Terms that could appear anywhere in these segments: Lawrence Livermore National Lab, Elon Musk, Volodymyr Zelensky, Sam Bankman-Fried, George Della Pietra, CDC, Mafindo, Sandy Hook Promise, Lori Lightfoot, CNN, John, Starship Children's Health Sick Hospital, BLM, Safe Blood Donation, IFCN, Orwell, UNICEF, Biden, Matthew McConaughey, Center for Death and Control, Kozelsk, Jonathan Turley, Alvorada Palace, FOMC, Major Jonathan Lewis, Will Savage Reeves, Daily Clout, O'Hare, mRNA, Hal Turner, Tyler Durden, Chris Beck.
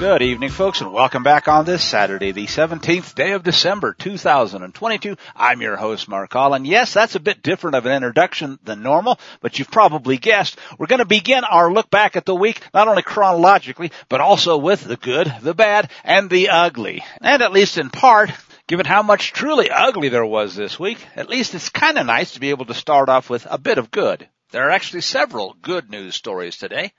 Good evening, folks, and welcome back on this Saturday, the 17th day of December, 2022. I'm your host, Mark Call. Yes, that's a bit different of an introduction than normal, but you've probably guessed. We're going to begin our look back at the week, not only chronologically, but also with the good, the bad, and the ugly. And at least in part, given how much truly ugly there was this week, at least it's kind of nice to be able to start off with a bit of good. There are actually several good news stories today.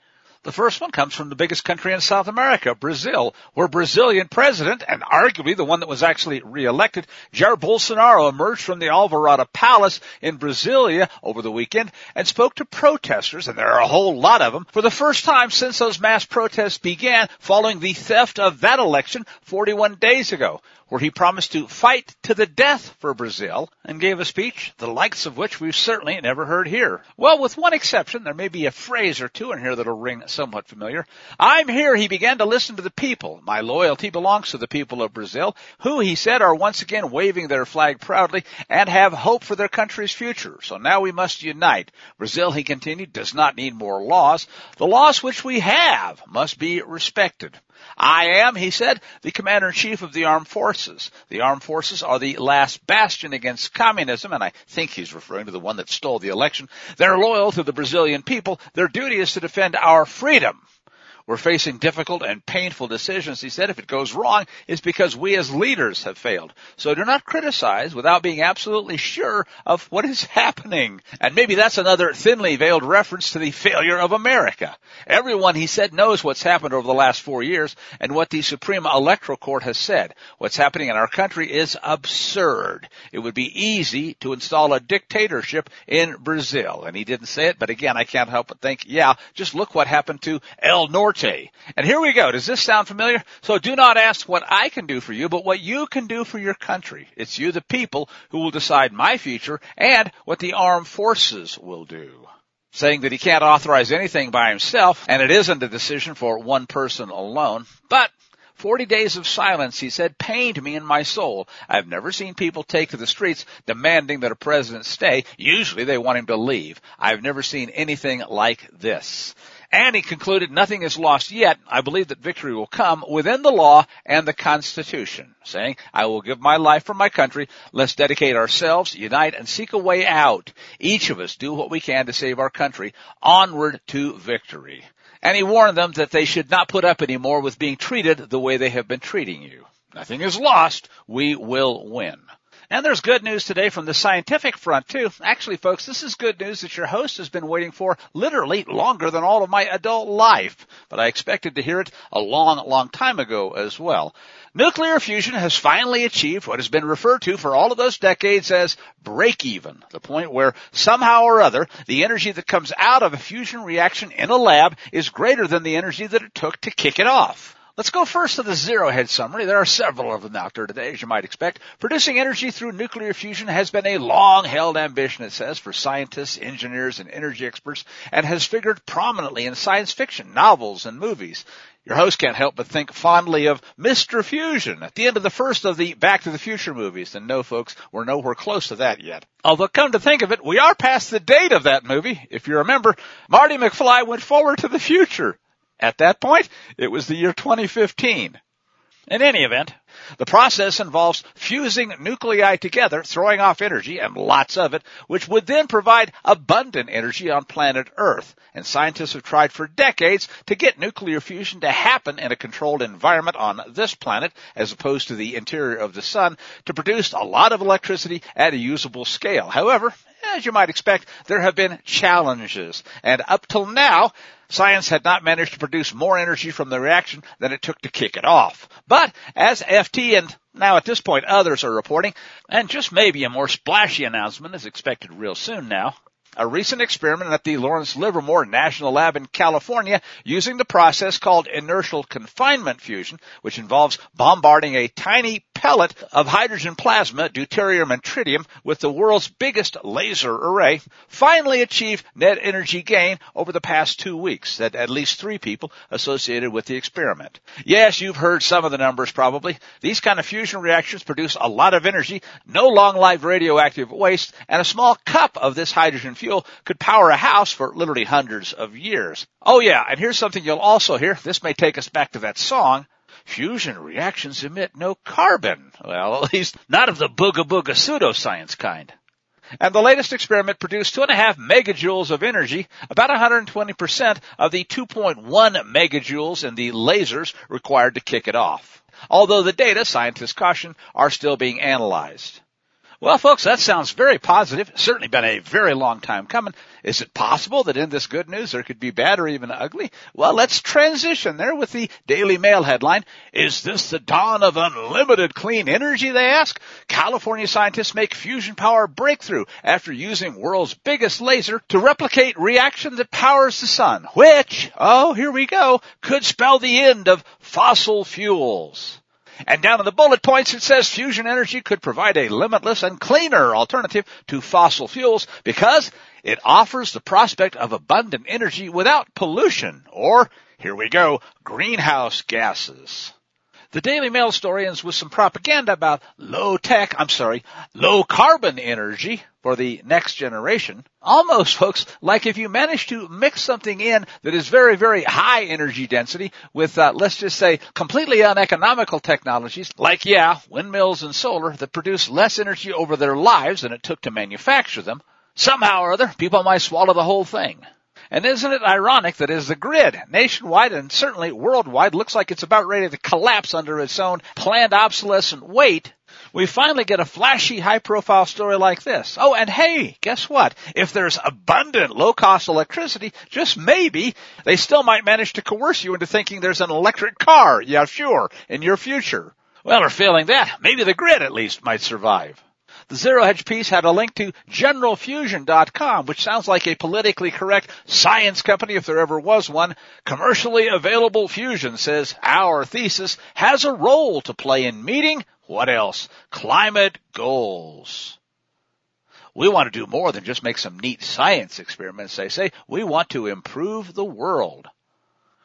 The first one comes from the biggest country in South America, Brazil, where Brazilian president, and arguably the one that was actually reelected, Jair Bolsonaro, emerged from the Alvorada Palace in Brasilia over the weekend and spoke to protesters, and there are a whole lot of them, for the first time since those mass protests began following the theft of that election 41 days ago, where he promised to fight to the death for Brazil and gave a speech, the likes of which we've certainly never heard here. Well, with one exception, there may be a phrase or two in here that'll ring somewhat familiar. "I'm here," he began, "to listen to the people. My loyalty belongs to the people of Brazil, who," he said, "are once again waving their flag proudly and have hope for their country's future. So now we must unite. Brazil," he continued, "does not need more laws. The laws which we have must be respected. I am," he said, "the commander-in-chief of the armed forces. The armed forces are the last bastion against communism," and I think he's referring to the one that stole the election. "They're loyal to the Brazilian people. Their duty is to defend our freedom. We're facing difficult and painful decisions," he said. "If it goes wrong, it's because we as leaders have failed. So do not criticize without being absolutely sure of what is happening." And maybe that's another thinly veiled reference to the failure of America. "Everyone," he said, "knows what's happened over the last 4 years and what the Supreme Electoral Court has said. What's happening in our country is absurd. It would be easy to install a dictatorship in Brazil." And he didn't say it, but again, I can't help but think, yeah, just look what happened to El Norte. And here we go. Does this sound familiar? "So do not ask what I can do for you, but what you can do for your country. It's you, the people, who will decide my future and what the armed forces will do." Saying that he can't authorize anything by himself, and it isn't a decision for one person alone. But 40 days of silence," he said, "pained me in my soul. I've never seen people take to the streets demanding that a president stay. Usually they want him to leave. I've never seen anything like this." And he concluded, "Nothing is lost yet. I believe that victory will come within the law and the Constitution," saying, "I will give my life for my country. Let's dedicate ourselves, unite, and seek a way out. Each of us do what we can to save our country. Onward to victory." And he warned them that they should not put up anymore with being treated the way they have been treating you. "Nothing is lost. We will win." And there's good news today from the scientific front, too. Actually, folks, this is good news that your host has been waiting for literally longer than all of my adult life. But I expected to hear it a long, long time ago as well. Nuclear fusion has finally achieved what has been referred to for all of those decades as break-even, the point where somehow or other the energy that comes out of a fusion reaction in a lab is greater than the energy that it took to kick it off. Let's go first to the zero-head summary. There are several of them out there today, as you might expect. Producing energy through nuclear fusion has been a long-held ambition, it says, for scientists, engineers, and energy experts, and has figured prominently in science fiction, novels, and movies. Your host can't help but think fondly of Mr. Fusion at the end of the first of the Back to the Future movies. And no, folks, we're nowhere close to that yet. Although, come to think of it, we are past the date of that movie. If you remember, Marty McFly went forward to the future. At that point, it was the year 2015. In any event, the process involves fusing nuclei together, throwing off energy, and lots of it, which would then provide abundant energy on planet Earth. And scientists have tried for decades to get nuclear fusion to happen in a controlled environment on this planet, as opposed to the interior of the sun, to produce a lot of electricity at a usable scale. However, as you might expect, there have been challenges, and up till now, science had not managed to produce more energy from the reaction than it took to kick it off. But as FT and now at this point others are reporting, and just maybe a more splashy announcement is expected real soon now, a recent experiment at the Lawrence Livermore National Lab in California using the process called inertial confinement fusion, which involves bombarding a tiny pellet of hydrogen plasma, deuterium, and tritium with the world's biggest laser array, finally achieved net energy gain over the past 2 weeks, said at least 3 people associated with the experiment. Yes, you've heard some of the numbers probably. These kind of fusion reactions produce a lot of energy, no long-lived radioactive waste, and a small cup of this hydrogen fuel could power a house for literally hundreds of years. Oh yeah, and here's something you'll also hear. This may take us back to that song. Fusion reactions emit no carbon. Well, at least not of the booga booga pseudoscience kind. And the latest experiment produced 2.5 megajoules of energy, about 120% of the 2.1 megajoules in the lasers required to kick it off. Although the data, scientists caution, are still being analyzed. Well, folks, that sounds very positive. Certainly been a very long time coming. Is it possible that in this good news there could be bad or even ugly? Well, let's transition there with the Daily Mail headline. Is this the dawn of unlimited clean energy, they ask? California scientists make fusion power breakthrough after using world's biggest laser to replicate reaction that powers the sun, which, oh, here we go, could spell the end of fossil fuels. And down in the bullet points, it says fusion energy could provide a limitless and cleaner alternative to fossil fuels because it offers the prospect of abundant energy without pollution or, here we go, greenhouse gases. The Daily Mail story ends with some propaganda about low carbon energy for the next generation. Almost, folks, like if you manage to mix something in that is very, very high energy density with, let's just say, completely uneconomical technologies, like, windmills and solar that produce less energy over their lives than it took to manufacture them. Somehow or other, people might swallow the whole thing. And isn't it ironic that as the grid, nationwide and certainly worldwide, looks like it's about ready to collapse under its own planned obsolescent weight, we finally get a flashy, high-profile story like this. Oh, and hey, guess what? If there's abundant, low-cost electricity, just maybe, they still might manage to coerce you into thinking there's an electric car, in your future. Well, or failing that, maybe the grid at least might survive. The Zero Hedge piece had a link to GeneralFusion.com, which sounds like a politically correct science company if there ever was one. Commercially available fusion, says our thesis, has a role to play in meeting, what else? Climate goals. We want to do more than just make some neat science experiments, they say. We want to improve the world.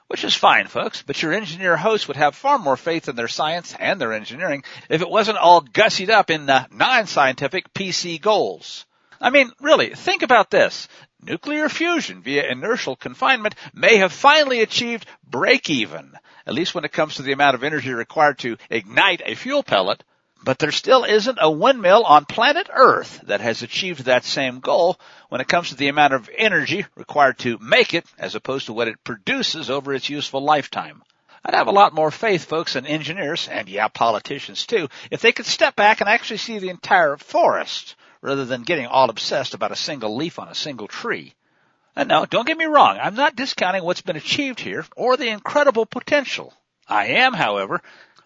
Which is fine, folks, but your engineer hosts would have far more faith in their science and their engineering if it wasn't all gussied up in non-scientific PC goals. I mean, really, think about this. Nuclear fusion via inertial confinement may have finally achieved break-even, at least when it comes to the amount of energy required to ignite a fuel pellet, but there still isn't a windmill on planet Earth that has achieved that same goal when it comes to the amount of energy required to make it as opposed to what it produces over its useful lifetime. I'd have a lot more faith, folks, in engineers, and politicians too, if they could step back and actually see the entire forest rather than getting all obsessed about a single leaf on a single tree. And no, don't get me wrong, I'm not discounting what's been achieved here or the incredible potential. I am, however,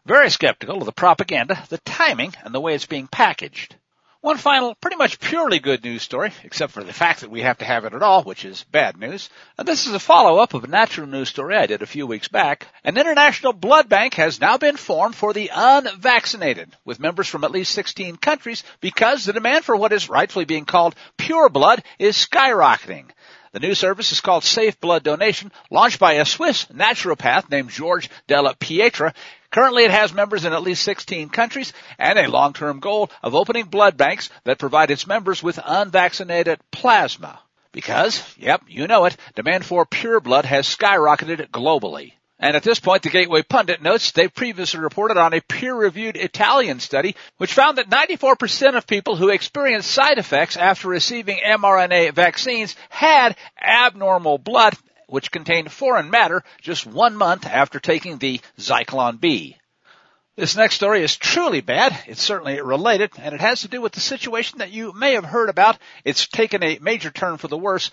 very skeptical of the propaganda, the timing, and the way it's being packaged. One final, pretty much purely good news story, except for the fact that we have to have it at all, which is bad news. And this is a follow-up of a natural news story I did a few weeks back. An international blood bank has now been formed for the unvaccinated, with members from at least 16 countries, because the demand for what is rightfully being called pure blood is skyrocketing. The new service is called Safe Blood Donation, launched by a Swiss naturopath named George Della Pietra. Currently, it has members in at least 16 countries and a long-term goal of opening blood banks that provide its members with unvaccinated plasma. Because, demand for pure blood has skyrocketed globally. And at this point, the Gateway Pundit notes they previously reported on a peer-reviewed Italian study which found that 94% of people who experienced side effects after receiving mRNA vaccines had abnormal blood, which contained foreign matter just 1 month after taking the Zyklon B. This next story is truly bad. It's certainly related, and it has to do with the situation that you may have heard about. It's taken a major turn for the worse.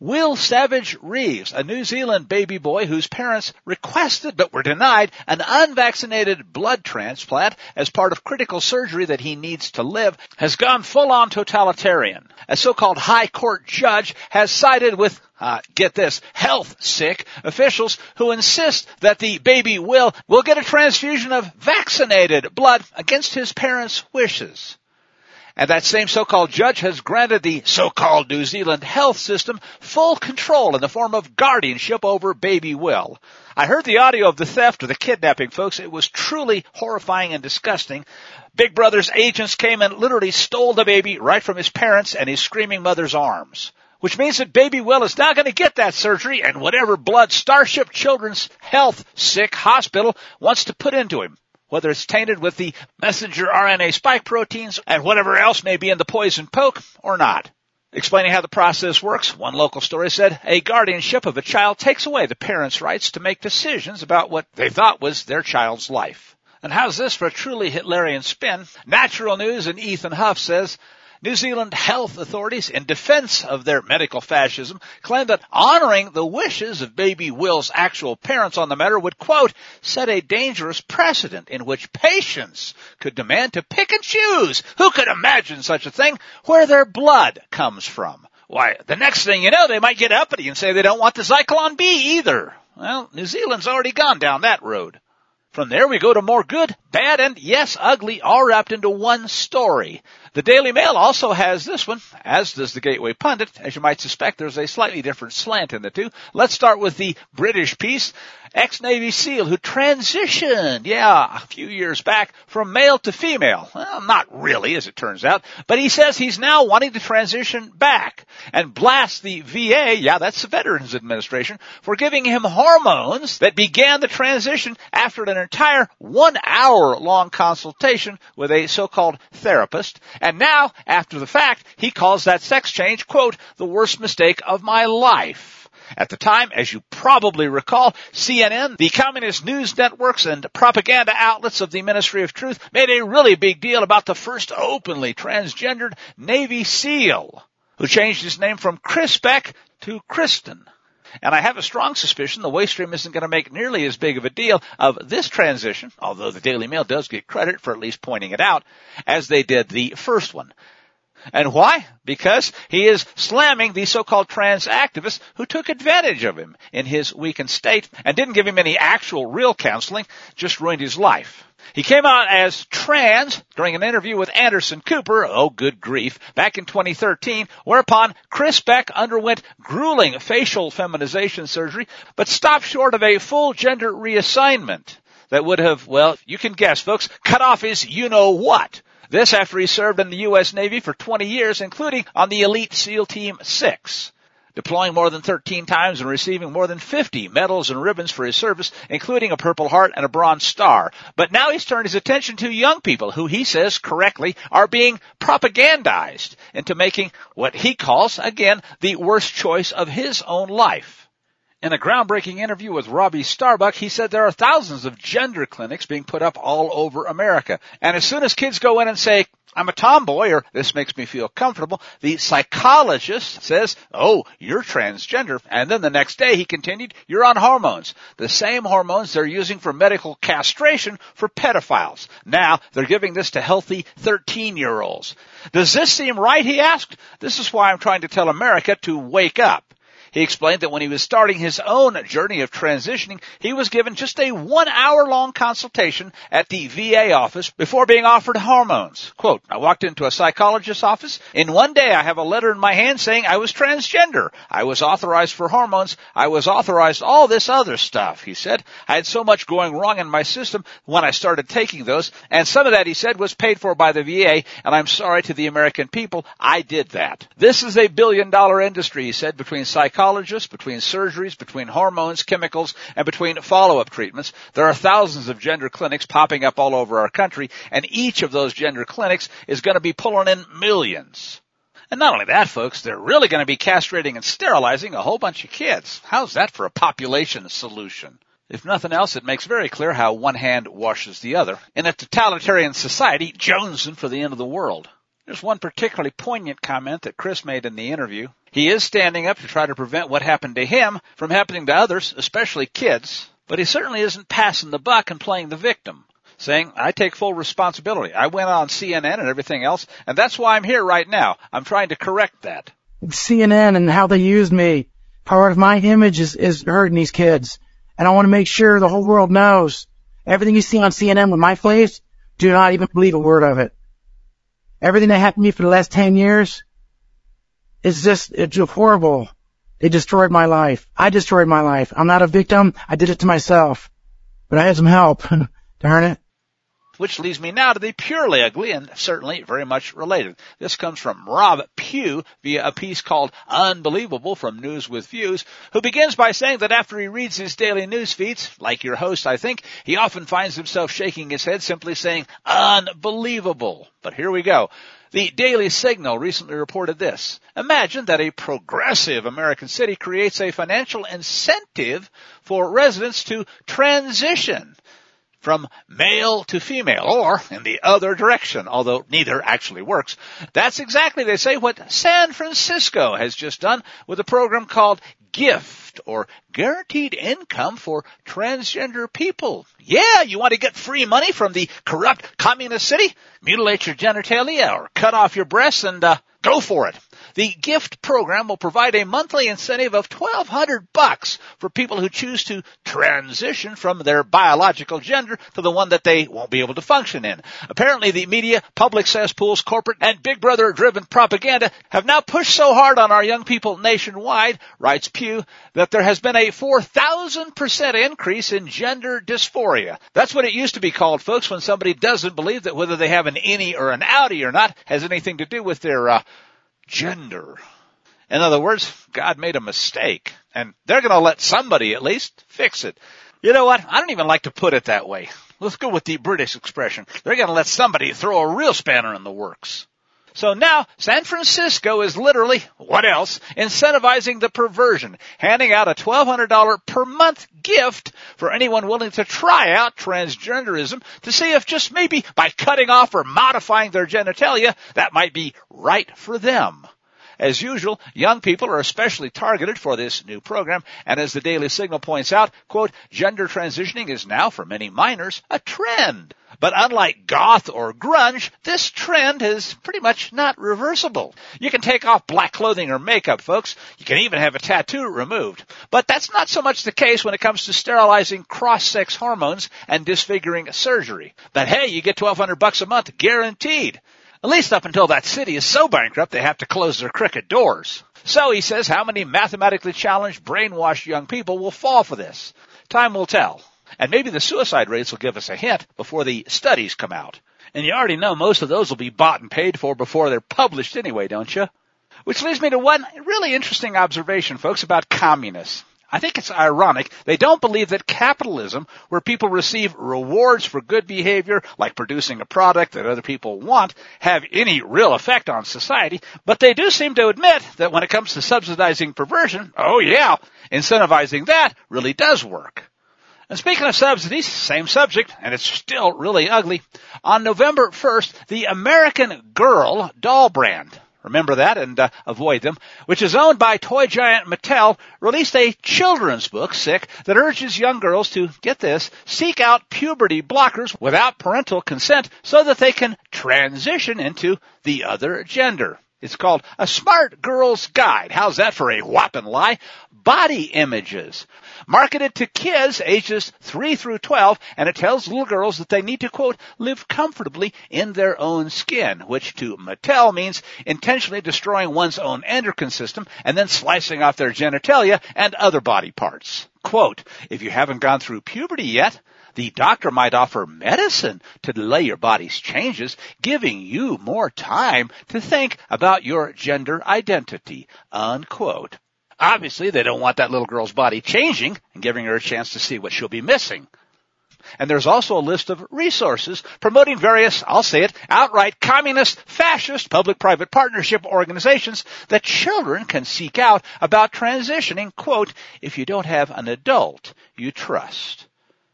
Will Savage Reeves, a New Zealand baby boy whose parents requested but were denied an unvaccinated blood transplant as part of critical surgery that he needs to live, has gone full-on totalitarian. A so-called high court judge has sided with, health-sick officials who insist that the baby will get a transfusion of vaccinated blood against his parents' wishes. And that same so-called judge has granted the so-called New Zealand health system full control in the form of guardianship over baby Will. I heard the audio of the theft or the kidnapping, folks. It was truly horrifying and disgusting. Big Brother's agents came and literally stole the baby right from his parents and his screaming mother's arms. which means that Baby Will is now going to get that surgery and whatever blood Starship Children's Health Sick Hospital wants to put into him, whether it's tainted with the messenger RNA spike proteins and whatever else may be in the poison poke or not. Explaining how the process works, one local story said, a guardianship of a child takes away the parents' rights to make decisions about what they thought was their child's life. And how's this for a truly Hitlerian spin? Natural News and Ethan Huff says, New Zealand health authorities, in defense of their medical fascism, claim that honoring the wishes of Baby Will's actual parents on the matter would, quote, set a dangerous precedent in which patients could demand to pick and choose, who could imagine such a thing, where their blood comes from. Why, the next thing you know, they might get uppity and say they don't want the Zyklon B either. Well, New Zealand's already gone down that road. From there we go to more good, bad, and yes, ugly, all wrapped into one story. The Daily Mail also has this one, as does the Gateway Pundit. As you might suspect, there's a slightly different slant in the two. Let's start with the British piece. Ex-Navy SEAL who transitioned, a few years back, from male to female. Well, not really, as it turns out, but he says he's now wanting to transition back and blast the VA, that's the Veterans Administration, for giving him hormones that began the transition after an entire 1-hour-long consultation with a so-called therapist. And now, after the fact, he calls that sex change, quote, the worst mistake of my life. At the time, as you probably recall, CNN, the communist news networks and propaganda outlets of the Ministry of Truth, made a really big deal about the first openly transgendered Navy SEAL, who changed his name from Chris Beck to Kristen. And I have a strong suspicion the Waystream isn't going to make nearly as big of a deal of this transition, although the Daily Mail does get credit for at least pointing it out, as they did the first one. And why? Because he is slamming the so-called trans activists who took advantage of him in his weakened state and didn't give him any actual real counseling, just ruined his life. He came out as trans during an interview with Anderson Cooper, oh good grief, back in 2013, whereupon Chris Beck underwent grueling facial feminization surgery, but stopped short of a full gender reassignment that would have, well, you can guess, folks, cut off his you-know-what. This after he served in the U.S. Navy for 20 years, including on the elite SEAL Team 6, deploying more than 13 times and receiving more than 50 medals and ribbons for his service, including a Purple Heart and a Bronze Star. But now he's turned his attention to young people who, he says correctly, are being propagandized into making what he calls, again, the worst choice of his own life. In a groundbreaking interview with Robbie Starbuck, he said there are thousands of gender clinics being put up all over America. And as soon as kids go in and say, I'm a tomboy, or this makes me feel comfortable, the psychologist says, oh, you're transgender. And then the next day, he continued, you're on hormones. The same hormones they're using for medical castration for pedophiles. Now they're giving this to healthy 13-year-olds. Does this seem right, he asked? This is why I'm trying to tell America to wake up. He explained that when he was starting his own journey of transitioning, he was given just a 1-hour-long consultation at the VA office before being offered hormones. Quote, I walked into a psychologist's office. In one day, I have a letter in my hand saying I was transgender. I was authorized for hormones. I was authorized all this other stuff, he said. I had so much going wrong in my system when I started taking those, and some of that, he said, was paid for by the VA, and I'm sorry to the American people. I did that. This is a billion-dollar industry, he said, between psychologists, between surgeries, between hormones, chemicals, and between follow-up treatments. There are thousands of gender clinics popping up all over our country, and each of those gender clinics is going to be pulling in millions. And not only that, folks, they're really going to be castrating and sterilizing a whole bunch of kids. How's that for a population solution? If nothing else, it makes very clear how one hand washes the other. In a totalitarian society, jonesing for the end of the world. There's one particularly poignant comment that Chris made in the interview. He is standing up to try to prevent what happened to him from happening to others, especially kids. But he certainly isn't passing the buck and playing the victim, saying, I take full responsibility. I went on CNN and everything else, and that's why I'm here right now. I'm trying to correct that. CNN and how they used me, part of my image is hurting these kids. And I want to make sure the whole world knows everything you see on CNN with my face, do not even believe a word of it. Everything that happened to me for the last 10 years is just, it's horrible. It destroyed my life. I destroyed my life. I'm not a victim. I did it to myself. But I had some help. Darn it. which leads me now to the purely ugly and certainly very much related. This comes from Rob Pugh via a piece called Unbelievable from News with Views, who begins by saying that after he reads his daily news feeds, like your host, I think, he often finds himself shaking his head simply saying, unbelievable. But here we go. The Daily Signal recently reported this. Imagine that a progressive American city creates a financial incentive for residents to transition from male to female, or in the other direction, although neither actually works. That's exactly, they say, what San Francisco has just done with a program called GIFT, or Guaranteed Income for Transgender People. Yeah, you want to get free money from the corrupt communist city? Mutilate your genitalia or cut off your breasts and go for it. The GIFT program will provide a monthly incentive of $1,200 for people who choose to transition from their biological gender to the one that they won't be able to function in. Apparently, the media, public cesspools, corporate, and Big Brother-driven propaganda have now pushed so hard on our young people nationwide, writes Pew, that there has been a 4,000% increase in gender dysphoria. That's what it used to be called, folks, when somebody doesn't believe that whether they have an innie or an outie or not has anything to do with their gender. In other words, God made a mistake, and they're going to let somebody at least fix it. You know what? I don't even like to put it that way. Let's go with the British expression. They're going to let somebody throw a real spanner in the works. So now, San Francisco is literally, what else, incentivizing the perversion, handing out a $1,200 per month gift for anyone willing to try out transgenderism to see if just maybe by cutting off or modifying their genitalia, that might be right for them. As usual, young people are especially targeted for this new program, and as the Daily Signal points out, quote, gender transitioning is now, for many minors, a trend. But unlike goth or grunge, this trend is pretty much not reversible. You can take off black clothing or makeup, folks. You can even have a tattoo removed. But that's not so much the case when it comes to sterilizing cross-sex hormones and disfiguring surgery. But hey, you get $1,200 a month, guaranteed. At least up until that city is so bankrupt they have to close their cricket doors. So, he says, how many mathematically challenged, brainwashed young people will fall for this? Time will tell. And maybe the suicide rates will give us a hint before the studies come out. And you already know most of those will be bought and paid for before they're published anyway, don't you? Which leads me to one really interesting observation, folks, about communists. I think it's ironic they don't believe that capitalism, where people receive rewards for good behavior, like producing a product that other people want, have any real effect on society, but they do seem to admit that when it comes to subsidizing perversion, oh yeah, incentivizing that really does work. And speaking of subsidies, same subject, and it's still really ugly. On November 1st, the American Girl doll brand, remember that and avoid them, which is owned by toy giant Mattel, released a children's book, Sick, that urges young girls to, get this, seek out puberty blockers without parental consent so that they can transition into the other gender. It's called A Smart Girl's Guide. How's that for a whopping lie? Body Images. Marketed to kids ages 3 through 12, and it tells little girls that they need to, quote, live comfortably in their own skin, which to Mattel means intentionally destroying one's own endocrine system and then slicing off their genitalia and other body parts. Quote, if you haven't gone through puberty yet, the doctor might offer medicine to delay your body's changes, giving you more time to think about your gender identity, unquote. Obviously, they don't want that little girl's body changing and giving her a chance to see what she'll be missing. And there's also a list of resources promoting various, I'll say it, outright communist, fascist, public-private partnership organizations that children can seek out about transitioning, quote, if you don't have an adult you trust.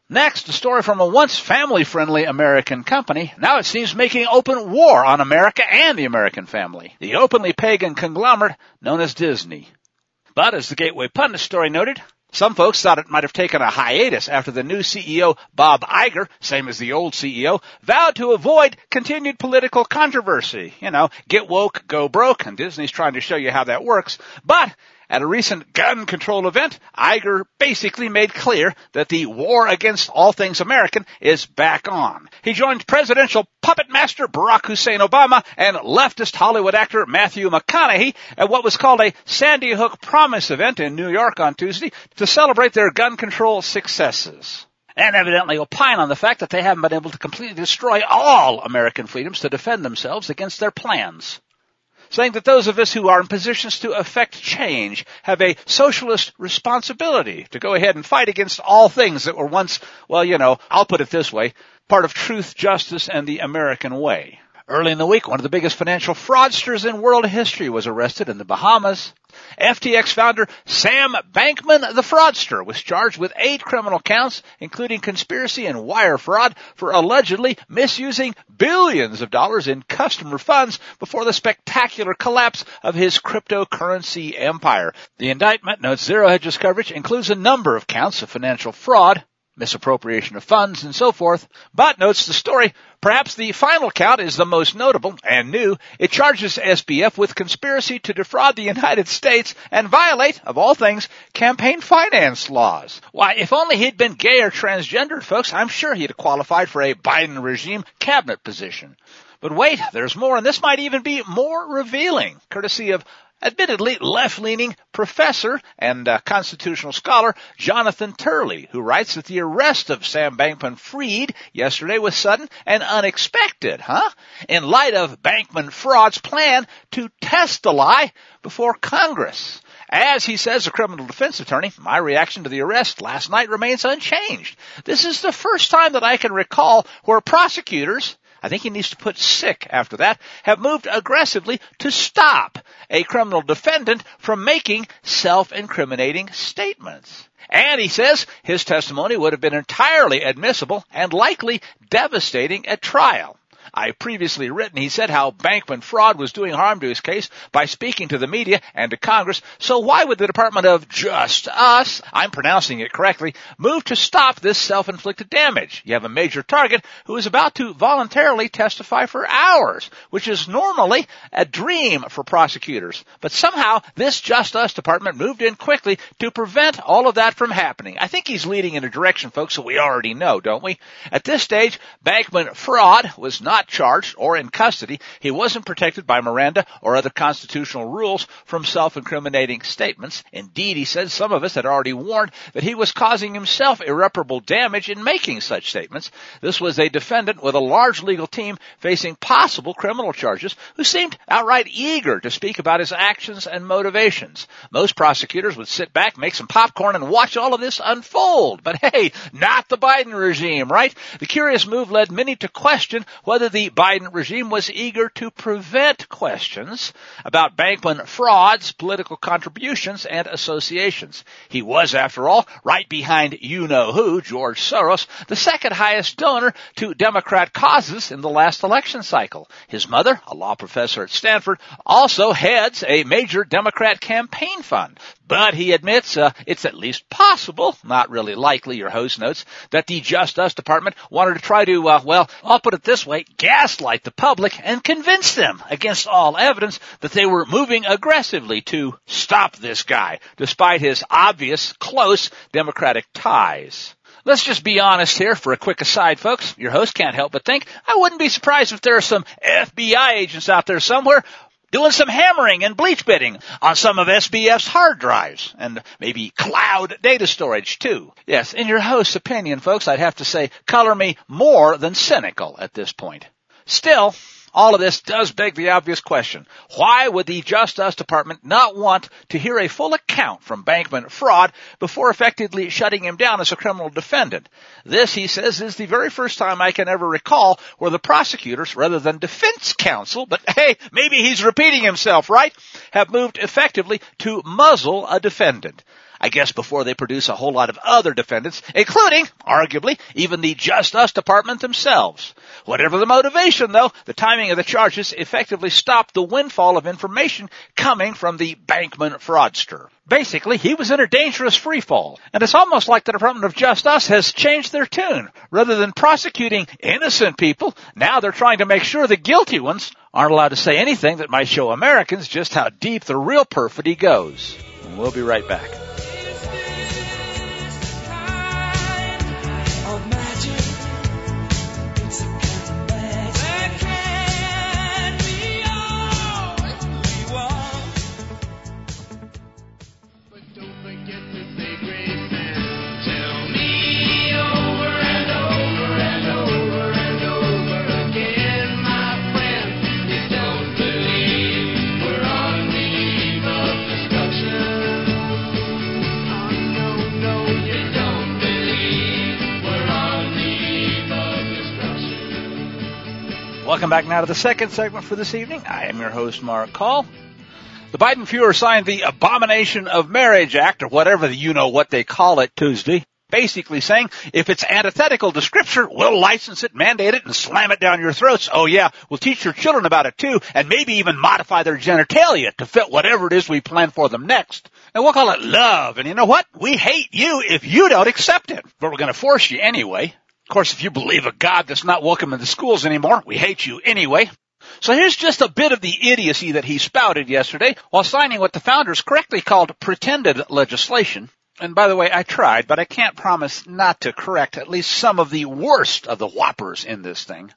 Next, a story from a once family-friendly American company, now it seems making open war on America and the American family, the openly pagan conglomerate known as Disney. But as the Gateway Pundit story noted, some folks thought it might have taken a hiatus after the new CEO, Bob Iger, same as the old CEO, vowed to avoid continued political controversy. You know, get woke, go broke, and Disney's trying to show you how that works. But at a recent gun control event, Iger basically made clear that the war against all things American is back on. He joined presidential puppet master Barack Hussein Obama and leftist Hollywood actor Matthew McConaughey at what was called a Sandy Hook Promise event in New York on Tuesday to celebrate their gun control successes. and evidently opine on the fact that they haven't been able to completely destroy all American freedoms to defend themselves against their plans, saying that those of us who are in positions to affect change have a socialist responsibility to go ahead and fight against all things that were once, well, you know, I'll put it this way, part of truth, justice, and the American way. Early in the week, one of the biggest financial fraudsters in world history was arrested in the Bahamas. FTX founder Sam Bankman, the fraudster, was charged with 8 criminal counts, including conspiracy and wire fraud, for allegedly misusing billions of dollars in customer funds before the spectacular collapse of his cryptocurrency empire. The indictment, notes Zero Hedge's coverage, includes a number of counts of financial fraud, misappropriation of funds, and so forth, but notes the story, perhaps the final count is the most notable and new. It charges SBF with conspiracy to defraud the United States and violate, of all things, campaign finance laws. Why, if only he'd been gay or transgendered, folks, I'm sure he'd have qualified for a Biden regime cabinet position. But wait, there's more, and this might even be more revealing, courtesy of admittedly left-leaning professor and constitutional scholar Jonathan Turley, who writes that the arrest of Sam Bankman-Fried yesterday was sudden and unexpected, in light of Bankman-Fried's plan to test the lie before Congress. As he says, a criminal defense attorney, my reaction to the arrest last night remains unchanged. This is the first time that I can recall where prosecutors, I think he needs to put sick after that, have moved aggressively to stop a criminal defendant from making self-incriminating statements. And he says his testimony would have been entirely admissible and likely devastating at trial. I previously written, he said, how Bankman-Fried was doing harm to his case by speaking to the media and to Congress, so why would the Department of Justice, I'm pronouncing it correctly, move to stop this self-inflicted damage? You have a major target who is about to voluntarily testify for hours, which is normally a dream for prosecutors. But somehow, this Justice Department moved in quickly to prevent all of that from happening. I think he's leading in a direction, folks, that we already know, don't we? At this stage, Bankman-Fried was not charged or in custody. He wasn't protected by Miranda or other constitutional rules from self-incriminating statements. Indeed, he said some of us had already warned that he was causing himself irreparable damage in making such statements. This was a defendant with a large legal team facing possible criminal charges who seemed outright eager to speak about his actions and motivations. Most prosecutors would sit back, make some popcorn, and watch all of this unfold. But hey, not the Biden regime, right? The curious move led many to question whether the Biden regime was eager to prevent questions about Bankman-Fried's political contributions and associations. He was, after all, right behind you-know-who, George Soros, the second highest donor to Democrat causes in the last election cycle. His mother, a law professor at Stanford, also heads a major Democrat campaign fund. But he admits it's at least possible, not really likely, your host notes, that the Justice Department wanted to try to, I'll put it this way, gaslight the public and convince them, against all evidence, that they were moving aggressively to stop this guy, despite his obvious, close Democratic ties. Let's just be honest here for a quick aside, folks. Your host can't help but think, I wouldn't be surprised if there are some FBI agents out there somewhere doing some hammering and bleach bidding on some of SBF's hard drives and maybe cloud data storage, too. Yes, in your host's opinion, folks, I'd have to say color me more than cynical at this point. Still, all of this does beg the obvious question. Why would the Justice Department not want to hear a full account from Bankman-Fried before effectively shutting him down as a criminal defendant? This, he says, is the very first time I can ever recall where the prosecutors, rather than defense counsel, but hey, maybe he's repeating himself, right, have moved effectively to muzzle a defendant. I guess before they produce a whole lot of other defendants, including, arguably, even the Justice Department themselves. Whatever the motivation, though, the timing of the charges effectively stopped the windfall of information coming from the Bankman fraudster. Basically, he was in a dangerous freefall, and it's almost like the Department of Justice has changed their tune. Rather than prosecuting innocent people, now they're trying to make sure the guilty ones aren't allowed to say anything that might show Americans just how deep the real perfidy goes. And we'll be right back. Don't forget to say grace and tell me over. Welcome back now to the second segment for this evening. I am your host, Mark Call. The Biden-Fuhrer signed the Abomination of Marriage Act, or whatever the you-know-what they call it, Tuesday, basically saying if it's antithetical to Scripture, we'll license it, mandate it, and slam it down your throats. Oh, yeah, we'll teach your children about it, too, and maybe even modify their genitalia to fit whatever it is we plan for them next. And we'll call it love. And you know what? We hate you if you don't accept it. But we're going to force you anyway. Of course, if you believe a God that's not welcome in the schools anymore, we hate you anyway. So here's just a bit of the idiocy that he spouted yesterday while signing what the founders correctly called pretended legislation. And by the way, I tried, but I can't promise not to correct at least some of the worst of the whoppers in this thing.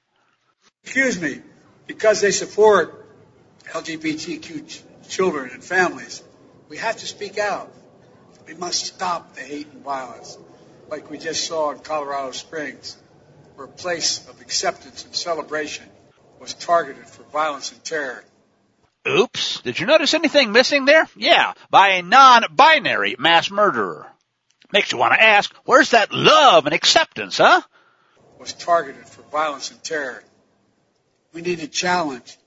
Excuse me, because they support LGBTQ children and families, we have to speak out. We must stop the hate and violence like we just saw in Colorado Springs, where a place of acceptance and celebration was targeted for violence and terror. Oops. Did you notice anything missing there? Yeah, by a non-binary mass murderer. Makes you want to ask, where's that love and acceptance, huh? Was targeted for violence and terror. We need to challenge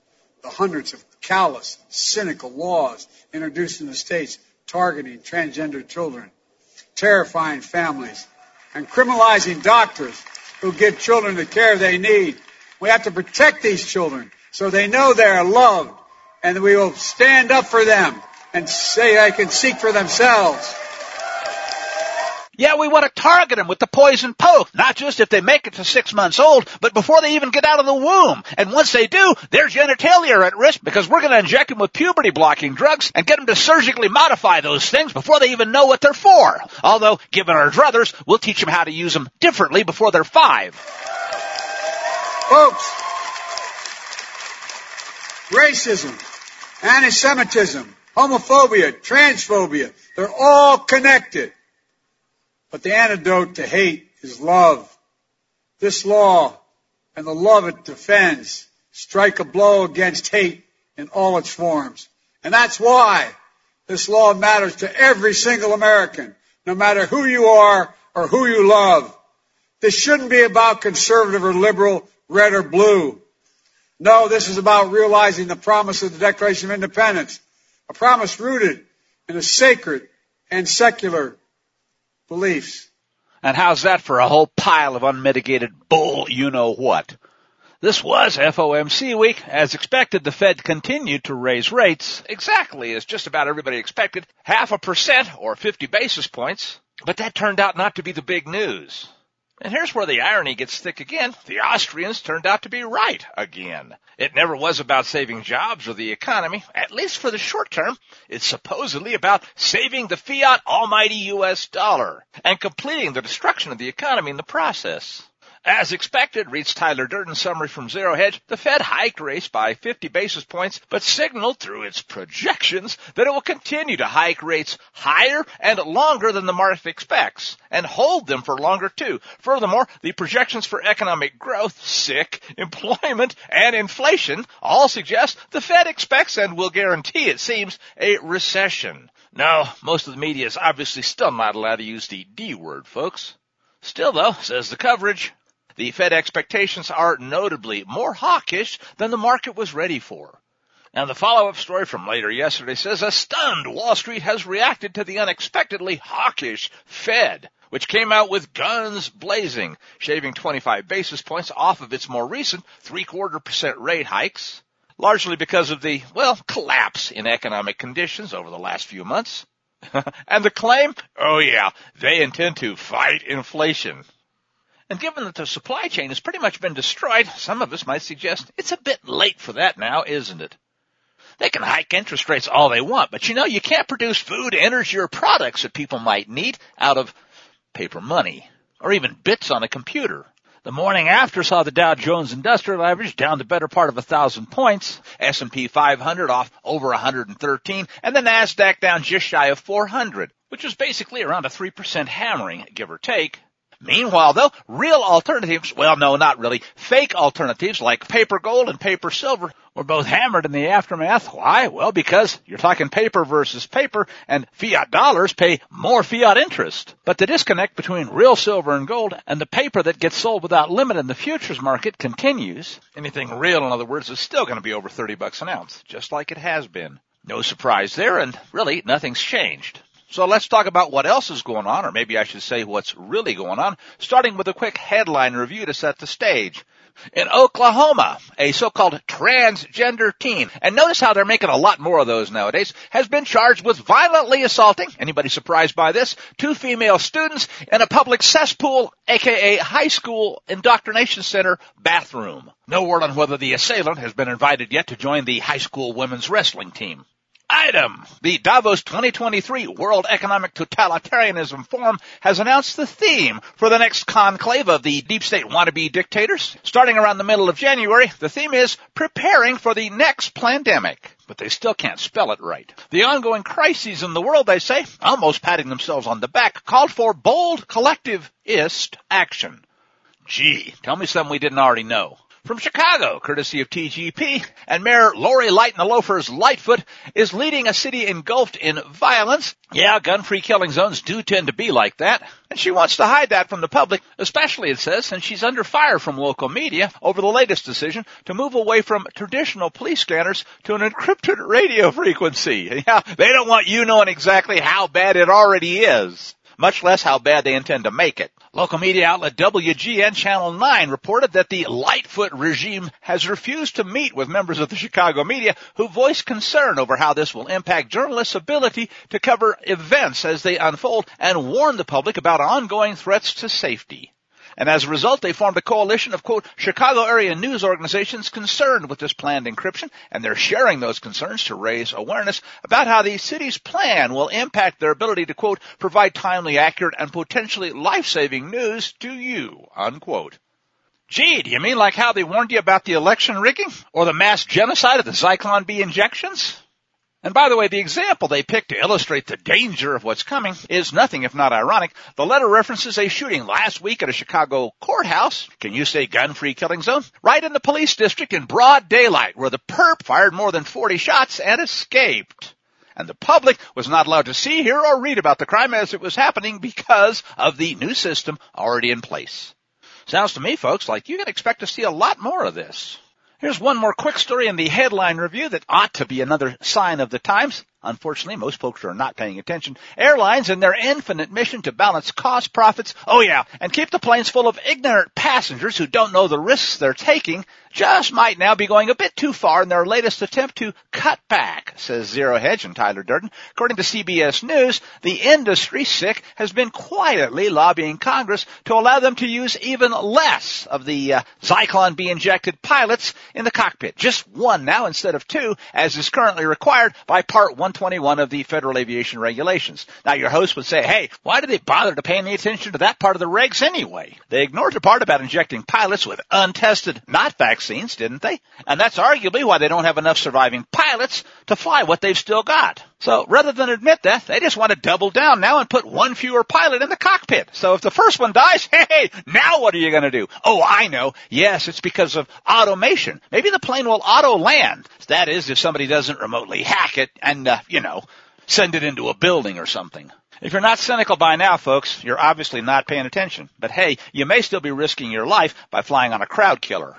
the hundreds of callous, cynical laws introduced in the states targeting transgender children, terrifying families, and criminalizing doctors who give children the care they need. We have to protect these children so they know they are loved, and we will stand up for them and say they can seek for themselves. Yeah, we want to target them with the poison poke, not just if they make it to 6 months old, but before they even get out of the womb. And once they do, their genitalia are at risk because we're going to inject them with puberty-blocking drugs and get them to surgically modify those things before they even know what they're for. Although, given our druthers, we'll teach them how to use them differently before they're 5. Folks, racism, anti-Semitism, homophobia, transphobia, they're all connected. But the antidote to hate is love. This law and the love it defends strike a blow against hate in all its forms. And that's why this law matters to every single American, no matter who you are or who you love. This shouldn't be about conservative or liberal, red or blue. No, this is about realizing the promise of the Declaration of Independence, a promise rooted in a sacred and secular beliefs. And how's that for a whole pile of unmitigated bull you-know-what? This was FOMC week. As expected, the Fed continued to raise rates, exactly as just about everybody expected, 0.5% or 50 basis points. But that turned out not to be the big news. And here's where the irony gets thick again. The Austrians turned out to be right again. It never was about saving jobs or the economy, at least for the short term. It's supposedly about saving the fiat almighty U.S. dollar and completing the destruction of the economy in the process. As expected, reads Tyler Durden's summary from Zero Hedge, the Fed hiked rates by 50 basis points, but signaled through its projections that it will continue to hike rates higher and longer than the market expects, and hold them for longer too. Furthermore, the projections for economic growth, sick, employment, and inflation all suggest the Fed expects and will guarantee, it seems, a recession. No, most of the media is obviously still not allowed to use the D word, folks. Still, though, says the coverage, the Fed expectations are notably more hawkish than the market was ready for. And the follow-up story from later yesterday says a stunned Wall Street has reacted to the unexpectedly hawkish Fed, which came out with guns blazing, shaving 25 basis points off of its more recent 0.75% rate hikes, largely because of the, collapse in economic conditions over the last few months. And the claim, they intend to fight inflation. And given that the supply chain has pretty much been destroyed, some of us might suggest it's a bit late for that now, isn't it? They can hike interest rates all they want, but you can't produce food, energy, or products that people might need out of paper money or even bits on a computer. The morning after saw the Dow Jones Industrial Average down the better part of 1,000 points, S&P 500 off over 113, and the NASDAQ down just shy of 400, which was basically around a 3% hammering, give or take. Meanwhile, though, fake alternatives like paper gold and paper silver were both hammered in the aftermath. Why? Well, because you're talking paper versus paper, and fiat dollars pay more fiat interest. But the disconnect between real silver and gold and the paper that gets sold without limit in the futures market continues. Anything real, in other words, is still going to be over $30 an ounce, just like it has been. No surprise there, and really nothing's changed. So let's talk about what else is going on, or maybe I should say what's really going on, starting with a quick headline review to set the stage. In Oklahoma, a so-called transgender teen, and notice how they're making a lot more of those nowadays, has been charged with violently assaulting, anybody surprised by this, two female students in a public cesspool, aka high school indoctrination center bathroom. No word on whether the assailant has been invited yet to join the high school women's wrestling team. Item. The Davos 2023 World Economic Totalitarianism Forum has announced the theme for the next conclave of the deep state wannabe dictators. Starting around the middle of January, the theme is preparing for the next pandemic. But they still can't spell it right. The ongoing crises in the world, they say, almost patting themselves on the back, called for bold collectivist action. Gee, tell me something we didn't already know. From Chicago, courtesy of TGP, and Mayor Lori Lightfoot is leading a city engulfed in violence. Yeah, gun-free killing zones do tend to be like that. And she wants to hide that from the public, especially, it says, since she's under fire from local media over the latest decision to move away from traditional police scanners to an encrypted radio frequency. Yeah, they don't want you knowing exactly how bad it already is, much less how bad they intend to make it. Local media outlet WGN Channel 9 reported that the Lightfoot regime has refused to meet with members of the Chicago media who voiced concern over how this will impact journalists' ability to cover events as they unfold and warn the public about ongoing threats to safety. And as a result, they formed a coalition of, quote, Chicago area news organizations concerned with this planned encryption, and they're sharing those concerns to raise awareness about how the city's plan will impact their ability to, quote, provide timely, accurate, and potentially life-saving news to you, unquote. Gee, do you mean like how they warned you about the election rigging or the mass genocide of the Zyklon B injections? And by the way, the example they picked to illustrate the danger of what's coming is nothing if not ironic. The letter references a shooting last week at a Chicago courthouse, can you say gun-free killing zone, right in the police district in broad daylight, where the perp fired more than 40 shots and escaped. And the public was not allowed to see, hear, or read about the crime as it was happening because of the new system already in place. Sounds to me, folks, like you can expect to see a lot more of this. Here's one more quick story in the headline review that ought to be another sign of the times. Unfortunately, most folks are not paying attention. Airlines and their infinite mission to balance cost, profits, oh yeah, and keep the planes full of ignorant passengers who don't know the risks they're taking just might now be going a bit too far in their latest attempt to cut back, says Zero Hedge and Tyler Durden. According to CBS News, the industry, SICK, has been quietly lobbying Congress to allow them to use even less of the Zyklon B injected pilots in the cockpit. Just one now instead of two, as is currently required by Part 121 of the Federal Aviation Regulations. Now, your host would say, hey, why do they bother to pay any attention to that part of the regs anyway? They ignored the part about injecting pilots with untested, not vaccines, didn't they? And that's arguably why they don't have enough surviving pilots to fly what they've still got. So rather than admit that, they just want to double down now and put one fewer pilot in the cockpit. So if the first one dies, hey, now what are you going to do? Oh, I know. Yes, it's because of automation. Maybe the plane will auto-land. That is, if somebody doesn't remotely hack it and, send it into a building or something. If you're not cynical by now, folks, you're obviously not paying attention. But hey, you may still be risking your life by flying on a crowd killer.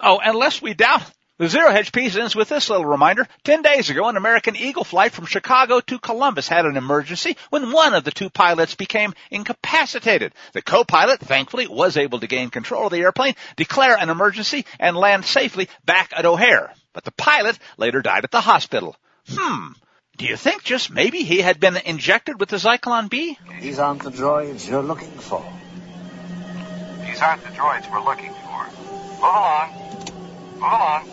Oh, unless we doubt the Zero Hedge piece ends with this little reminder. 10 days ago, an American Eagle flight from Chicago to Columbus had an emergency when one of the two pilots became incapacitated. The co-pilot, thankfully, was able to gain control of the airplane, declare an emergency, and land safely back at O'Hare. But the pilot later died at the hospital. Do you think just maybe he had been injected with the Zyklon B? These aren't the droids you're looking for. These aren't the droids we're looking for. Move along.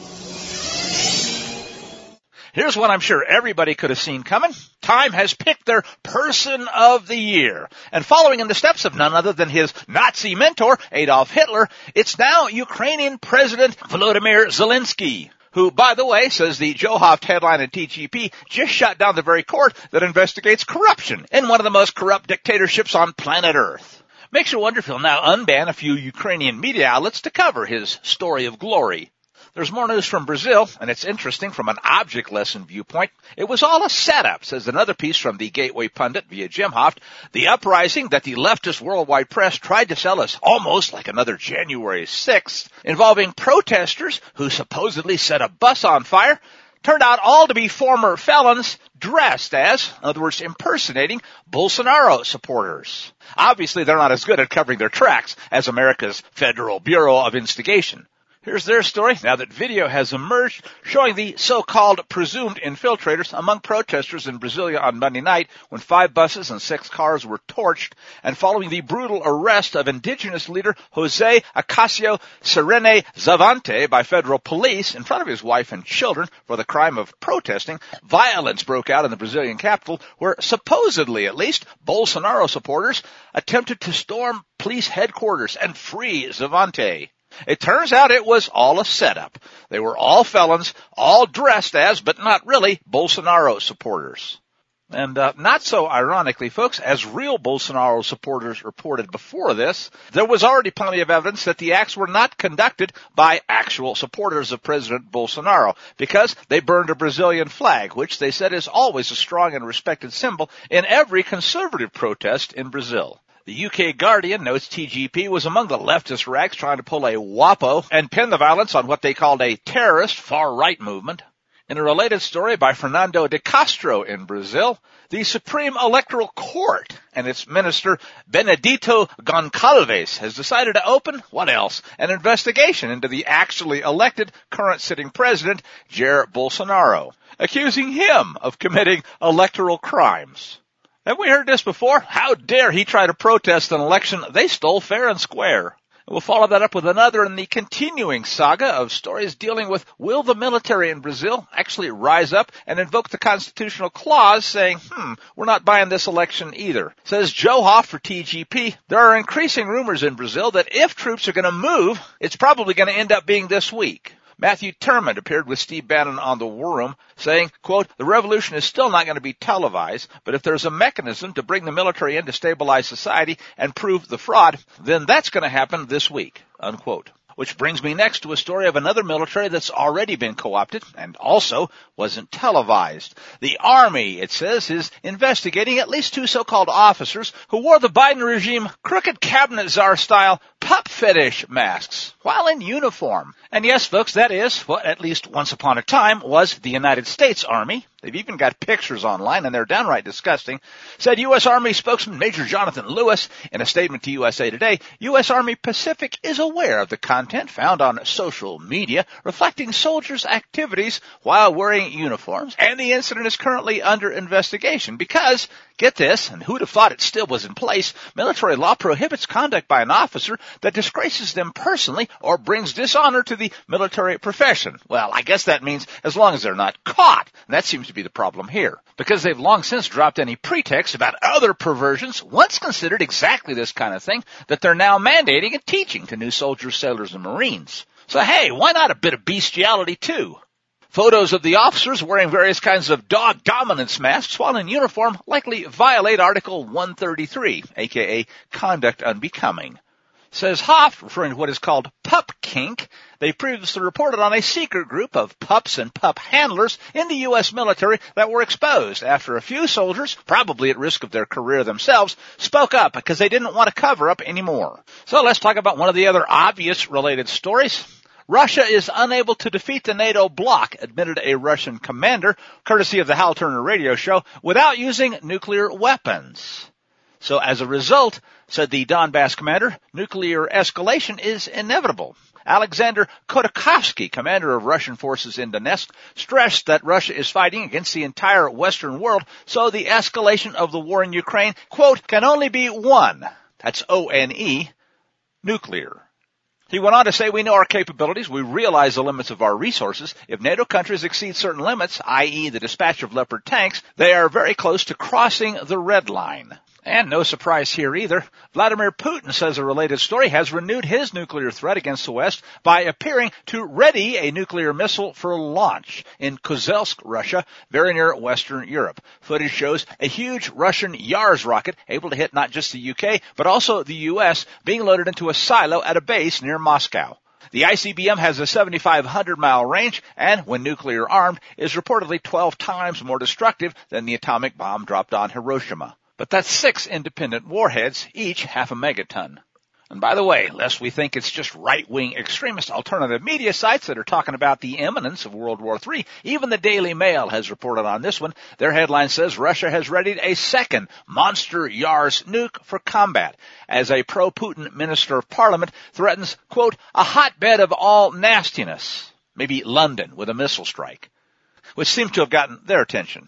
Here's one I'm sure everybody could have seen coming. Time has picked their person of the year. And following in the steps of none other than his Nazi mentor, Adolf Hitler, it's now Ukrainian President Volodymyr Zelensky, who, by the way, says the Joe Hoft headline at TGP, just shut down the very court that investigates corruption in one of the most corrupt dictatorships on planet Earth. Makes you wonder if he'll now unban a few Ukrainian media outlets to cover his story of glory. There's more news from Brazil, and it's interesting from an object lesson viewpoint. It was all a setup, says another piece from the Gateway Pundit via Jim Hoft. The uprising that the leftist worldwide press tried to sell us almost like another January 6th, involving protesters who supposedly set a bus on fire, turned out all to be former felons dressed as, in other words, impersonating Bolsonaro supporters. Obviously, they're not as good at covering their tracks as America's Federal Bureau of Investigation. Here's their story now that video has emerged showing the so-called presumed infiltrators among protesters in Brasilia on Monday night when 5 buses and 6 cars were torched and following the brutal arrest of indigenous leader Jose Ocasio-Cortez Zavante by federal police in front of his wife and children for the crime of protesting. Violence broke out in the Brazilian capital where supposedly, at least, Bolsonaro supporters attempted to storm police headquarters and free Zavante. It turns out it was all a setup. They were all felons, all dressed as, but not really, Bolsonaro supporters. And not so ironically, folks, as real Bolsonaro supporters reported before this, there was already plenty of evidence that the acts were not conducted by actual supporters of President Bolsonaro because they burned a Brazilian flag, which they said is always a strong and respected symbol in every conservative protest in Brazil. The UK Guardian notes TGP was among the leftist ranks trying to pull a WAPO and pin the violence on what they called a terrorist far-right movement. In a related story by Fernando de Castro in Brazil, the Supreme Electoral Court and its minister Benedito Goncalves has decided to open, what else, an investigation into the actually elected current sitting president, Jair Bolsonaro, accusing him of committing electoral crimes. Have we heard this before? How dare he try to protest an election they stole fair and square? We'll follow that up with another in the continuing saga of stories dealing with will the military in Brazil actually rise up and invoke the constitutional clause saying, we're not buying this election either. Says Joe Hoff for TGP, there are increasing rumors in Brazil that if troops are going to move, it's probably going to end up being this week. Matthew Terman appeared with Steve Bannon on The War Room saying, quote, the revolution is still not going to be televised, but if there's a mechanism to bring the military in to stabilize society and prove the fraud, then that's going to happen this week, unquote. Which brings me next to a story of another military that's already been co-opted and also wasn't televised. The Army, it says, is investigating at least 2 so-called officers who wore the Biden regime crooked cabinet czar-style pup fetish masks while in uniform. And yes, folks, that is what at least once upon a time was the United States Army. They've even got pictures online, and they're downright disgusting, said U.S. Army spokesman Major Jonathan Lewis in a statement to USA Today. U.S. Army Pacific is aware of the content found on social media reflecting soldiers' activities while wearing uniforms, and the incident is currently under investigation because, get this, and who'd have thought it still was in place, military law prohibits conduct by an officer that disgraces them personally or brings dishonor to the military profession. Well, I guess that means as long as they're not caught. And that seems to be the problem here, because they've long since dropped any pretext about other perversions once considered exactly this kind of thing that they're now mandating and teaching to new soldiers, sailors, and Marines. So, hey, why not a bit of bestiality, too? Photos of the officers wearing various kinds of dog dominance masks while in uniform likely violate Article 133, a.k.a. conduct unbecoming. Says Hoff, referring to what is called pup kink, they previously reported on a secret group of pups and pup handlers in the U.S. military that were exposed after a few soldiers, probably at risk of their career themselves, spoke up because they didn't want to cover up anymore. So let's talk about one of the other obvious related stories. Russia is unable to defeat the NATO bloc, admitted a Russian commander, courtesy of the Hal Turner radio show, without using nuclear weapons. So as a result, said the Donbass commander, nuclear escalation is inevitable. Alexander Khodakovsky, commander of Russian forces in Donetsk, stressed that Russia is fighting against the entire Western world, so the escalation of the war in Ukraine, quote, can only be one. That's O-N-E, nuclear. He went on to say, we know our capabilities, we realize the limits of our resources. If NATO countries exceed certain limits, i.e. the dispatch of Leopard tanks, they are very close to crossing the red line. And no surprise here either. Vladimir Putin, says a related story, has renewed his nuclear threat against the West by appearing to ready a nuclear missile for launch in Kozelsk, Russia, very near Western Europe. Footage shows a huge Russian Yars rocket able to hit not just the UK, but also the US, being loaded into a silo at a base near Moscow. The ICBM has a 7,500-mile range and, when nuclear armed, is reportedly 12 times more destructive than the atomic bomb dropped on Hiroshima. But that's 6 independent warheads, each half a megaton. And by the way, lest we think it's just right-wing extremist alternative media sites that are talking about the imminence of World War III, even the Daily Mail has reported on this one. Their headline says Russia has readied a second monster Yars nuke for combat as a pro-Putin minister of parliament threatens, quote, a hotbed of all nastiness, maybe London with a missile strike, which seemed to have gotten their attention.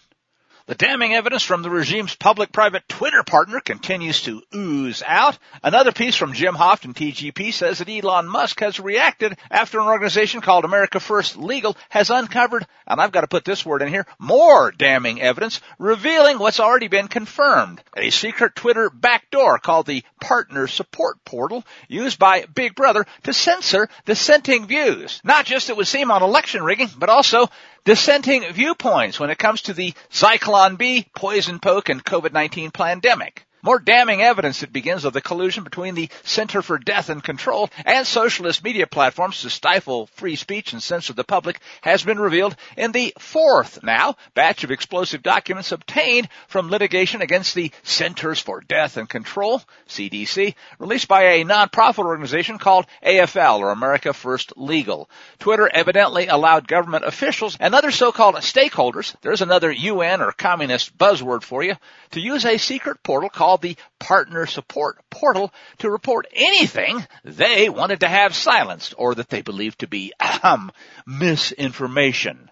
The damning evidence from the regime's public-private Twitter partner continues to ooze out. Another piece from Jim Hoft and TGP says that Elon Musk has reacted after an organization called America First Legal has uncovered, and I've got to put this word in here, more damning evidence revealing what's already been confirmed. A secret Twitter backdoor called the Partner Support Portal used by Big Brother to censor dissenting views. Not just, it would seem, on election rigging, but also dissenting viewpoints when it comes to the Zyklon B, poison poke, and COVID-19 pandemic. More damning evidence that begins of the collusion between the Center for Death and Control and socialist media platforms to stifle free speech and censor the public has been revealed in the fourth now batch of explosive documents obtained from litigation against the Centers for Death and Control, CDC, released by a nonprofit organization called AFL, or America First Legal. Twitter evidently allowed government officials and other so-called stakeholders, there's another UN or communist buzzword for you, to use a secret portal called the Partner Support Portal to report anything they wanted to have silenced or that they believed to be misinformation.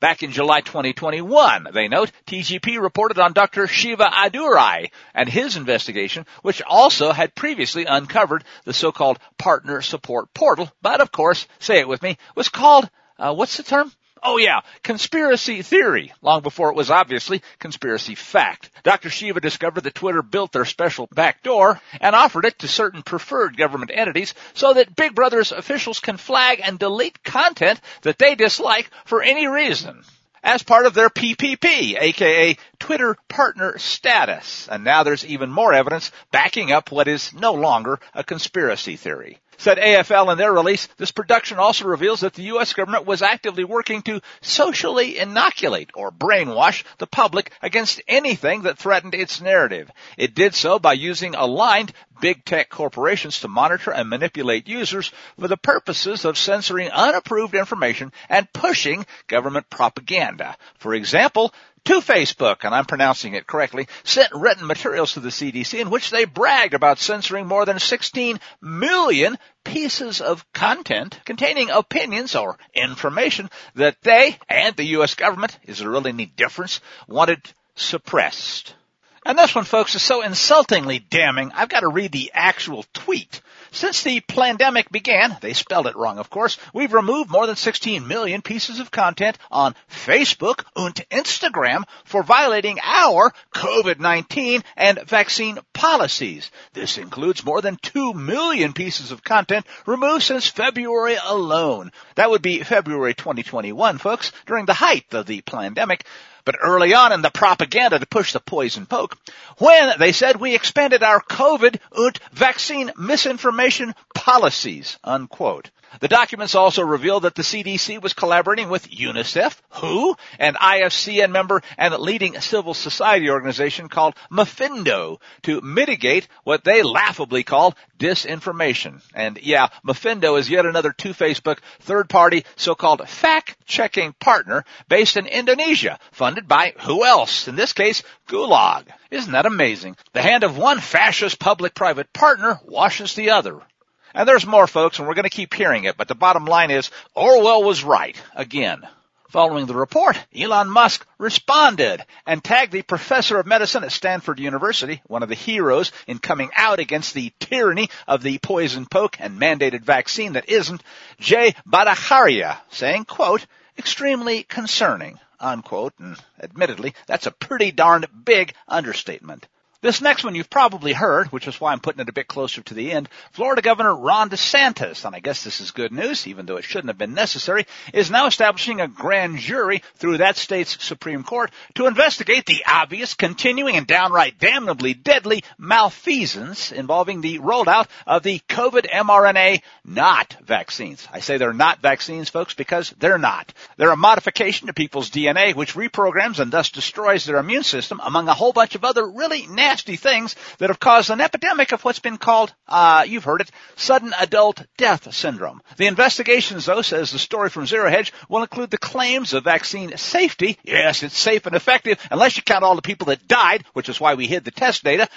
Back in July 2021, they note, TGP reported on Dr. Shiva Adurai and his investigation, which also had previously uncovered the so-called Partner Support Portal, but of course, say it with me, was called, what's the term? Oh yeah, conspiracy theory, long before it was obviously conspiracy fact. Dr. Shiva discovered that Twitter built their special backdoor and offered it to certain preferred government entities so that Big Brother's officials can flag and delete content that they dislike for any reason as part of their PPP, aka Twitter partner status. And now there's even more evidence backing up what is no longer a conspiracy theory. Said AFL in their release, this production also reveals that the U.S. government was actively working to socially inoculate or brainwash the public against anything that threatened its narrative. It did so by using aligned big tech corporations to monitor and manipulate users for the purposes of censoring unapproved information and pushing government propaganda. For example, to Facebook, and I'm pronouncing it correctly, sent written materials to the CDC in which they bragged about censoring more than 16 million pieces of content containing opinions or information that they and the U.S. government, is there really any difference, wanted suppressed. And this one, folks, is so insultingly damning, I've got to read the actual tweet. Since the pandemic began, they spelled it wrong, of course, we've removed more than 16 million pieces of content on Facebook and Instagram for violating our COVID-19 and vaccine policies. This includes more than 2 million pieces of content removed since February alone. That would be February 2021, folks, during the height of the pandemic. But early on in the propaganda to push the poison poke, when they said we expanded our COVID and vaccine misinformation policies, unquote. The documents also reveal that the CDC was collaborating with UNICEF, WHO, an IFCN member and leading civil society organization called Mafindo to mitigate what they laughably call disinformation. And yeah, Mafindo is yet another two-Facebook, third-party, so-called fact-checking partner based in Indonesia, funded by who else? In this case, Gulag. Isn't that amazing? The hand of one fascist public-private partner washes the other. And there's more, folks, and we're going to keep hearing it. But the bottom line is Orwell was right again. Following the report, Elon Musk responded and tagged the professor of medicine at Stanford University, one of the heroes in coming out against the tyranny of the poison poke and mandated vaccine that isn't, Jay Bhattacharya, saying, quote, extremely concerning, unquote. And admittedly, that's a pretty darn big understatement. This next one you've probably heard, which is why I'm putting it a bit closer to the end. Florida Governor Ron DeSantis, and I guess this is good news, even though it shouldn't have been necessary, is now establishing a grand jury through that state's Supreme Court to investigate the obvious, continuing, and downright damnably deadly malfeasance involving the rollout of the COVID mRNA not vaccines. I say they're not vaccines, folks, because they're not. They're a modification to people's DNA, which reprograms and thus destroys their immune system, among a whole bunch of other really nasty things that have caused an epidemic of what's been called, you've heard it, sudden adult death syndrome. The investigations, though, says the story from Zero Hedge, will include the claims of vaccine safety. Yes, it's safe and effective, unless you count all the people that died, which is why we hid the test data,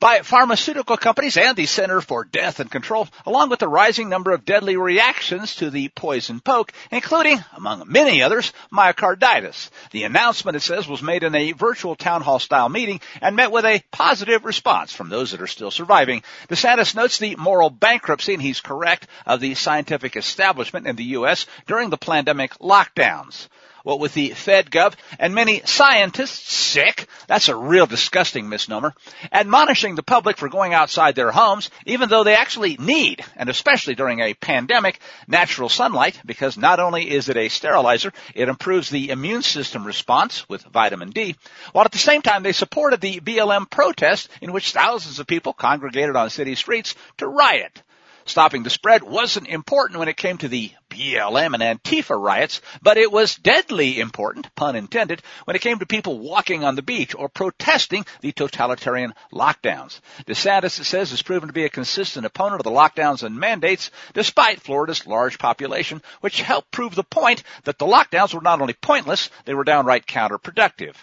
by pharmaceutical companies and the Center for Death and Control, along with the rising number of deadly reactions to the poison poke, including, among many others, myocarditis. The announcement, it says, was made in a virtual town hall style meeting and met with a positive response from those that are still surviving. DeSantis notes the moral bankruptcy, and he's correct, of the scientific establishment in the U.S. during the pandemic lockdowns. What with the FedGov and many scientists sick, that's a real disgusting misnomer, admonishing the public for going outside their homes, even though they actually need, and especially during a pandemic, natural sunlight, because not only is it a sterilizer, it improves the immune system response with vitamin D, while at the same time they supported the BLM protest in which thousands of people congregated on city streets to riot. Stopping the spread wasn't important when it came to the BLM and Antifa riots, but it was deadly important, pun intended, when it came to people walking on the beach or protesting the totalitarian lockdowns. DeSantis, it says, has proven to be a consistent opponent of the lockdowns and mandates, despite Florida's large population, which helped prove the point that the lockdowns were not only pointless, they were downright counterproductive.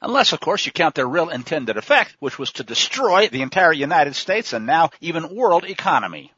Unless, of course, you count their real intended effect, which was to destroy the entire United States and now even world economy.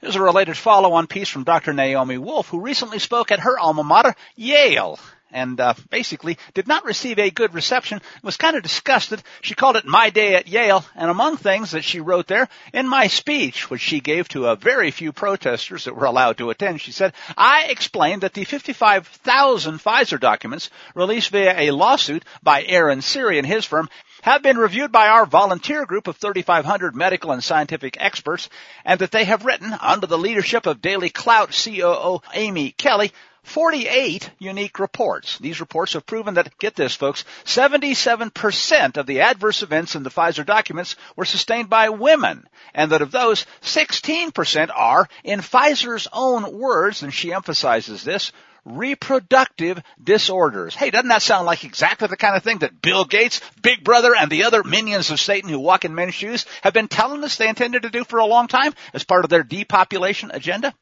There's a related follow-on piece from Dr. Naomi Wolf, who recently spoke at her alma mater, Yale, and basically did not receive a good reception, was kind of disgusted. She called it My Day at Yale, and among things that she wrote there, in my speech, which she gave to a very few protesters that were allowed to attend, she said, I explained that the 55,000 Pfizer documents released via a lawsuit by Aaron Siri and his firm have been reviewed by our volunteer group of 3,500 medical and scientific experts, and that they have written, under the leadership of Daily Clout COO Amy Kelly, 48 unique reports. These reports have proven that, get this folks, 77% of the adverse events in the Pfizer documents were sustained by women, and that of those, 16% are, in Pfizer's own words, and she emphasizes this, reproductive disorders. Hey, doesn't that sound like exactly the kind of thing that Bill Gates, Big Brother, and the other minions of Satan who walk in men's shoes have been telling us they intended to do for a long time as part of their depopulation agenda?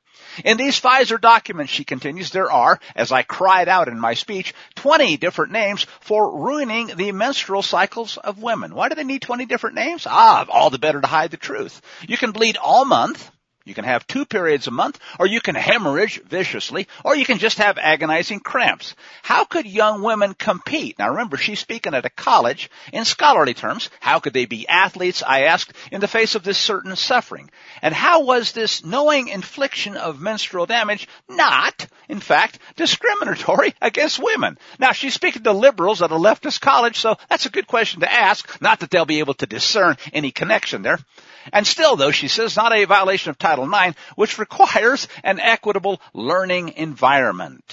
In these Pfizer documents, she continues, there are, as I cried out in my speech, 20 different names for ruining the menstrual cycles of women. Why do they need 20 different names? All the better to hide the truth. You can bleed all month. You can have 2 periods a month, or you can hemorrhage viciously, or you can just have agonizing cramps. How could young women compete? Now, remember, she's speaking at a college. In scholarly terms, how could they be athletes, I asked, in the face of this certain suffering? And how was this knowing infliction of menstrual damage not, in fact, discriminatory against women? Now, she's speaking to liberals at a leftist college, so that's a good question to ask, not that they'll be able to discern any connection there. And still, though, she says, not a violation of Title IX, which requires an equitable learning environment.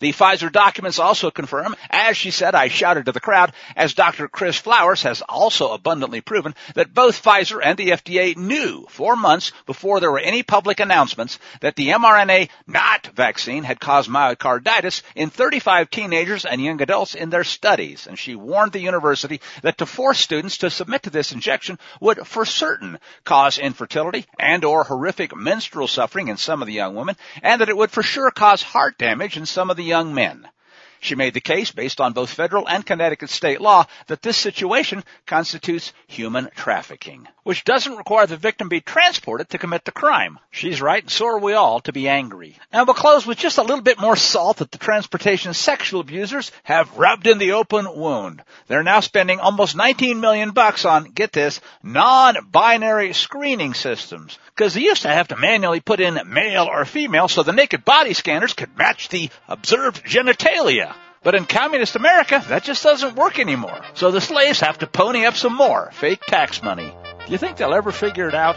The Pfizer documents also confirm, as she said, I shouted to the crowd, as Dr. Chris Flowers has also abundantly proven, that both Pfizer and the FDA knew 4 months before there were any public announcements that the mRNA not vaccine had caused myocarditis in 35 teenagers and young adults in their studies. And she warned the university that to force students to submit to this injection would for certain cause infertility and or horrific menstrual suffering in some of the young women, and that it would for sure cause heart damage in some of the young men. She made the case, based on both federal and Connecticut state law, that this situation constitutes human trafficking, which doesn't require the victim be transported to commit the crime. She's right, and so are we all to be angry. And we'll close with just a little bit more salt that the transportation sexual abusers have rubbed in the open wound. They're now spending almost $19 million on, get this, non-binary screening systems, because they used to have to manually put in male or female so the naked body scanners could match the observed genitalia. But in communist America, that just doesn't work anymore. So the slaves have to pony up some more fake tax money. Do you think they'll ever figure it out?